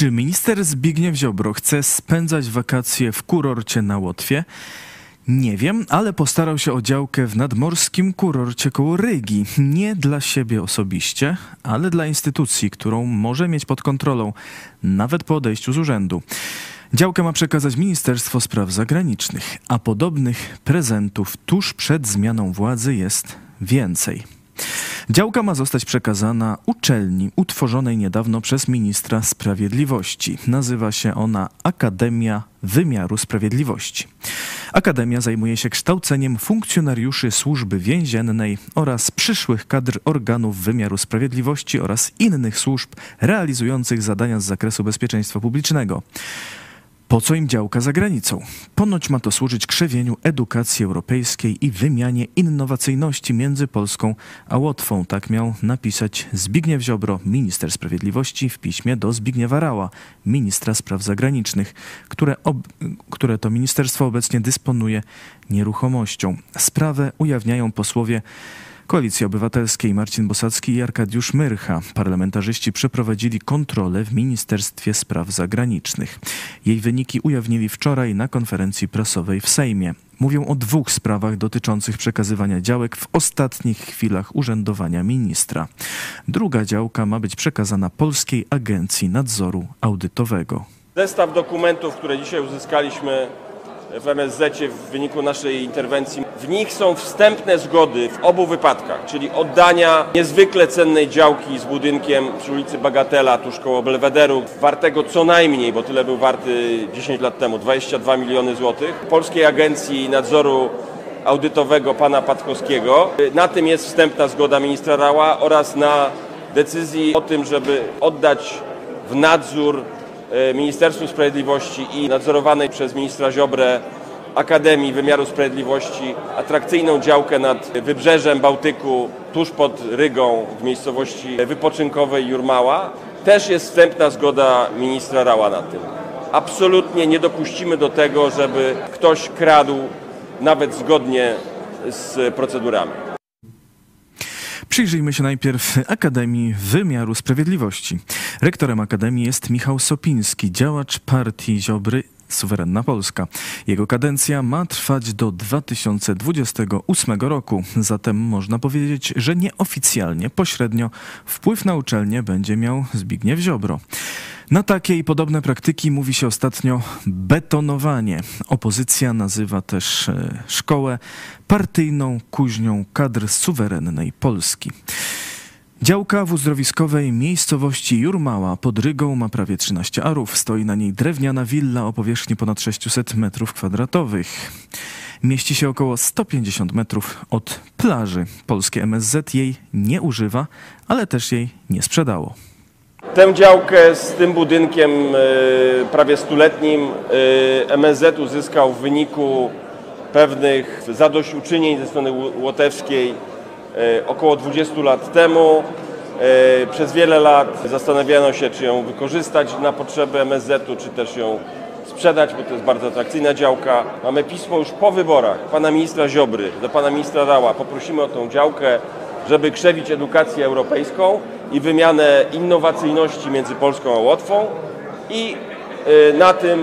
Czy minister Zbigniew Ziobro chce spędzać wakacje w kurorcie na Łotwie? Nie wiem, ale postarał się o działkę w nadmorskim kurorcie koło Rygi. Nie dla siebie osobiście, ale dla instytucji, którą może mieć pod kontrolą, nawet po odejściu z urzędu. Działkę ma przekazać Ministerstwo Spraw Zagranicznych, a podobnych prezentów tuż przed zmianą władzy jest więcej. Działka ma zostać przekazana uczelni utworzonej niedawno przez ministra sprawiedliwości. Nazywa się ona Akademia Wymiaru Sprawiedliwości. Akademia zajmuje się kształceniem funkcjonariuszy służby więziennej oraz przyszłych kadr organów wymiaru sprawiedliwości oraz innych służb realizujących zadania z zakresu bezpieczeństwa publicznego. Po co im działka za granicą? Ponoć ma to służyć krzewieniu edukacji europejskiej i wymianie innowacyjności między Polską a Łotwą. Tak miał napisać Zbigniew Ziobro, minister sprawiedliwości, w piśmie do Zbigniewa Raua, ministra spraw zagranicznych, które to ministerstwo obecnie dysponuje nieruchomością. Sprawę ujawniają posłowie Koalicji Obywatelskiej Marcin Bosacki i Arkadiusz Myrcha. Parlamentarzyści przeprowadzili kontrolę w Ministerstwie Spraw Zagranicznych. Jej wyniki ujawnili wczoraj na konferencji prasowej w Sejmie. Mówią o dwóch sprawach dotyczących przekazywania działek w ostatnich chwilach urzędowania ministra. Druga działka ma być przekazana Polskiej Agencji Nadzoru Audytowego. Zestaw dokumentów, które dzisiaj uzyskaliśmy w MSZ w wyniku naszej interwencji. W nich są wstępne zgody w obu wypadkach, czyli oddania niezwykle cennej działki z budynkiem przy ulicy Bagatela, tuż koło Belwederu, wartego co najmniej, bo tyle był warty 10 lat temu, 22 miliony złotych, Polskiej Agencji Nadzoru Audytowego pana Patkowskiego. Na tym jest wstępna zgoda ministra Raua oraz na decyzji o tym, żeby oddać w nadzór Ministerstwu Sprawiedliwości i nadzorowanej przez ministra Ziobrę Akademii Wymiaru Sprawiedliwości atrakcyjną działkę nad wybrzeżem Bałtyku, tuż pod Rygą, w miejscowości wypoczynkowej Jūrmala. Też jest wstępna zgoda ministra Raua na tym. Absolutnie nie dopuścimy do tego, żeby ktoś kradł nawet zgodnie z procedurami. Przyjrzyjmy się najpierw Akademii Wymiaru Sprawiedliwości. Rektorem Akademii jest Michał Sopiński, działacz partii Ziobry Suwerenna Polska. Jego kadencja ma trwać do 2028 roku, zatem można powiedzieć, że nieoficjalnie, pośrednio wpływ na uczelnię będzie miał Zbigniew Ziobro. Na takie i podobne praktyki mówi się ostatnio betonowanie. Opozycja nazywa też szkołę partyjną kuźnią kadr suwerennej Polski. Działka w uzdrowiskowej miejscowości Jūrmala pod Rygą ma prawie 13 arów. Stoi na niej drewniana willa o powierzchni ponad 600 m2. Mieści się około 150 metrów od plaży. Polskie MSZ jej nie używa, ale też jej nie sprzedało. Tę działkę z tym budynkiem prawie stuletnim MSZ uzyskał w wyniku pewnych zadośćuczynień ze strony łotewskiej około 20 lat temu. Przez wiele lat zastanawiano się, czy ją wykorzystać na potrzeby MSZ-u, czy też ją sprzedać, bo to jest bardzo atrakcyjna działka. Mamy pismo już po wyborach pana ministra Ziobry do pana ministra Raua. Poprosimy o tą działkę, żeby krzewić edukację europejską i wymianę innowacyjności między Polską a Łotwą. I na tym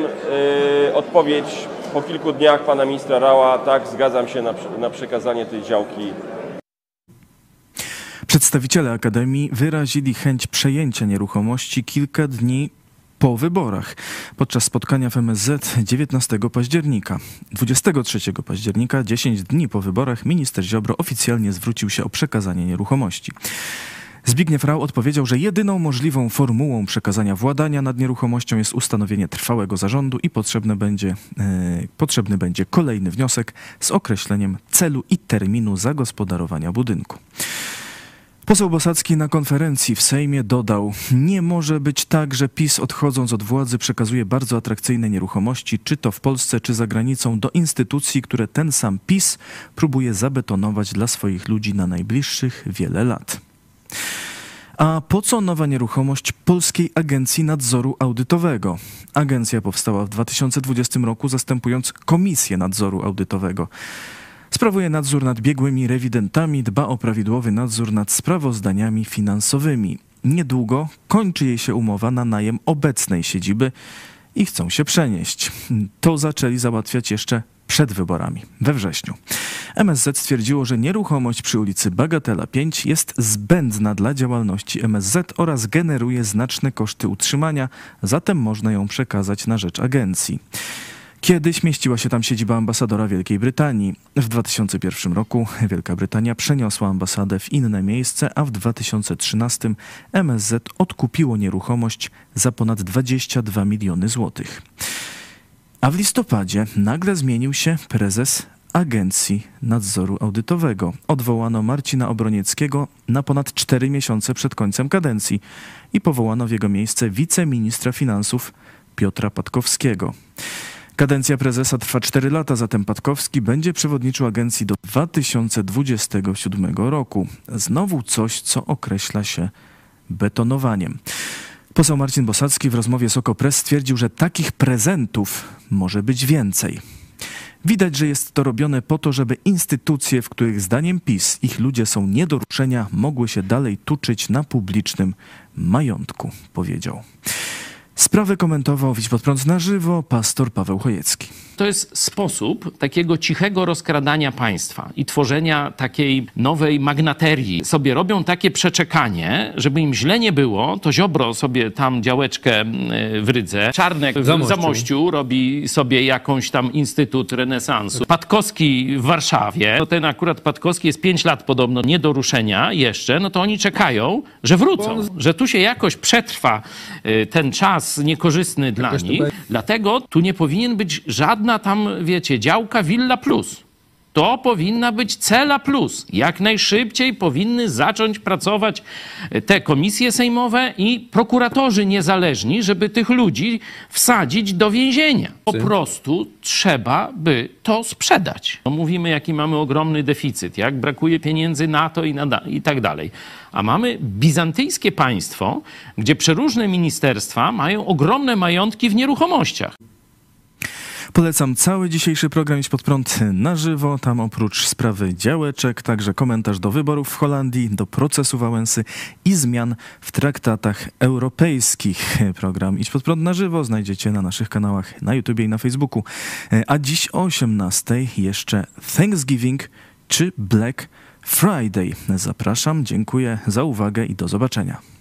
odpowiedź po kilku dniach pana ministra Raua: tak, zgadzam się na przekazanie tej działki. Przedstawiciele Akademii wyrazili chęć przejęcia nieruchomości kilka dni po wyborach, podczas spotkania w MSZ 19 października. 23 października, 10 dni po wyborach, minister Ziobro oficjalnie zwrócił się o przekazanie nieruchomości. Zbigniew Rau odpowiedział, że jedyną możliwą formułą przekazania władania nad nieruchomością jest ustanowienie trwałego zarządu i potrzebny będzie kolejny wniosek z określeniem celu i terminu zagospodarowania budynku. Poseł Bosacki na konferencji w Sejmie dodał: nie może być tak, że PiS, odchodząc od władzy, przekazuje bardzo atrakcyjne nieruchomości, czy to w Polsce, czy za granicą, do instytucji, które ten sam PiS próbuje zabetonować dla swoich ludzi na najbliższych wiele lat. A po co nowa nieruchomość Polskiej Agencji Nadzoru Audytowego? Agencja powstała w 2020 roku, zastępując Komisję Nadzoru Audytowego. Sprawuje nadzór nad biegłymi rewidentami, dba o prawidłowy nadzór nad sprawozdaniami finansowymi. niedługo kończy jej się umowa na najem obecnej siedziby i chcą się przenieść. To zaczęli załatwiać jeszcze przed wyborami, we wrześniu. MSZ stwierdziło, że nieruchomość przy ulicy Bagatela 5 jest zbędna dla działalności MSZ oraz generuje znaczne koszty utrzymania, zatem można ją przekazać na rzecz agencji. Kiedyś mieściła się tam siedziba ambasadora Wielkiej Brytanii. W 2001 roku Wielka Brytania przeniosła ambasadę w inne miejsce, a w 2013 MSZ odkupiło nieruchomość za ponad 22 miliony złotych. A w listopadzie nagle zmienił się prezes Agencji Nadzoru Audytowego. Odwołano Marcina Obronieckiego na ponad 4 miesiące przed końcem kadencji i powołano w jego miejsce wiceministra finansów Piotra Patkowskiego. Kadencja prezesa trwa 4 lata, zatem Patkowski będzie przewodniczył agencji do 2027 roku. Znowu coś, co określa się betonowaniem. Poseł Marcin Bosacki w rozmowie z OKO.press stwierdził, że takich prezentów może być więcej. Widać, że jest to robione po to, żeby instytucje, w których zdaniem PiS ich ludzie są nie do ruszenia, mogły się dalej tuczyć na publicznym majątku, powiedział. Sprawę komentował w Idź Pod Prąd na żywo pastor Paweł Chojecki. To jest sposób takiego cichego rozkradania państwa i tworzenia takiej nowej magnaterii. Sobie robią takie przeczekanie, żeby im źle nie było, to Ziobro sobie tam działeczkę w Rydze, Czarnek w Zamościu robi sobie jakąś tam instytut renesansu, Patkowski w Warszawie, no ten akurat Patkowski jest 5 lat podobno nie do ruszenia jeszcze, no to oni czekają, że wrócą, że tu się jakoś przetrwa ten czas niekorzystny dla nich, dlatego tu nie powinien być żadny tam, wiecie, działka Villa Plus. To powinna być Cela Plus. Jak najszybciej powinny zacząć pracować te komisje sejmowe i prokuratorzy niezależni, żeby tych ludzi wsadzić do więzienia. Po prostu trzeba by to sprzedać. No mówimy, jaki mamy ogromny deficyt, jak brakuje pieniędzy na to i tak dalej. A mamy bizantyjskie państwo, gdzie przeróżne ministerstwa mają ogromne majątki w nieruchomościach. Polecam cały dzisiejszy program Idź Pod Prąd na żywo. Tam oprócz sprawy działeczek, także komentarz do wyborów w Holandii, do procesu Wałęsy i zmian w traktatach europejskich. Program Idź Pod Prąd na żywo znajdziecie na naszych kanałach na YouTubie i na Facebooku. A dziś o 18:00 jeszcze Thanksgiving czy Black Friday. Zapraszam, dziękuję za uwagę i do zobaczenia.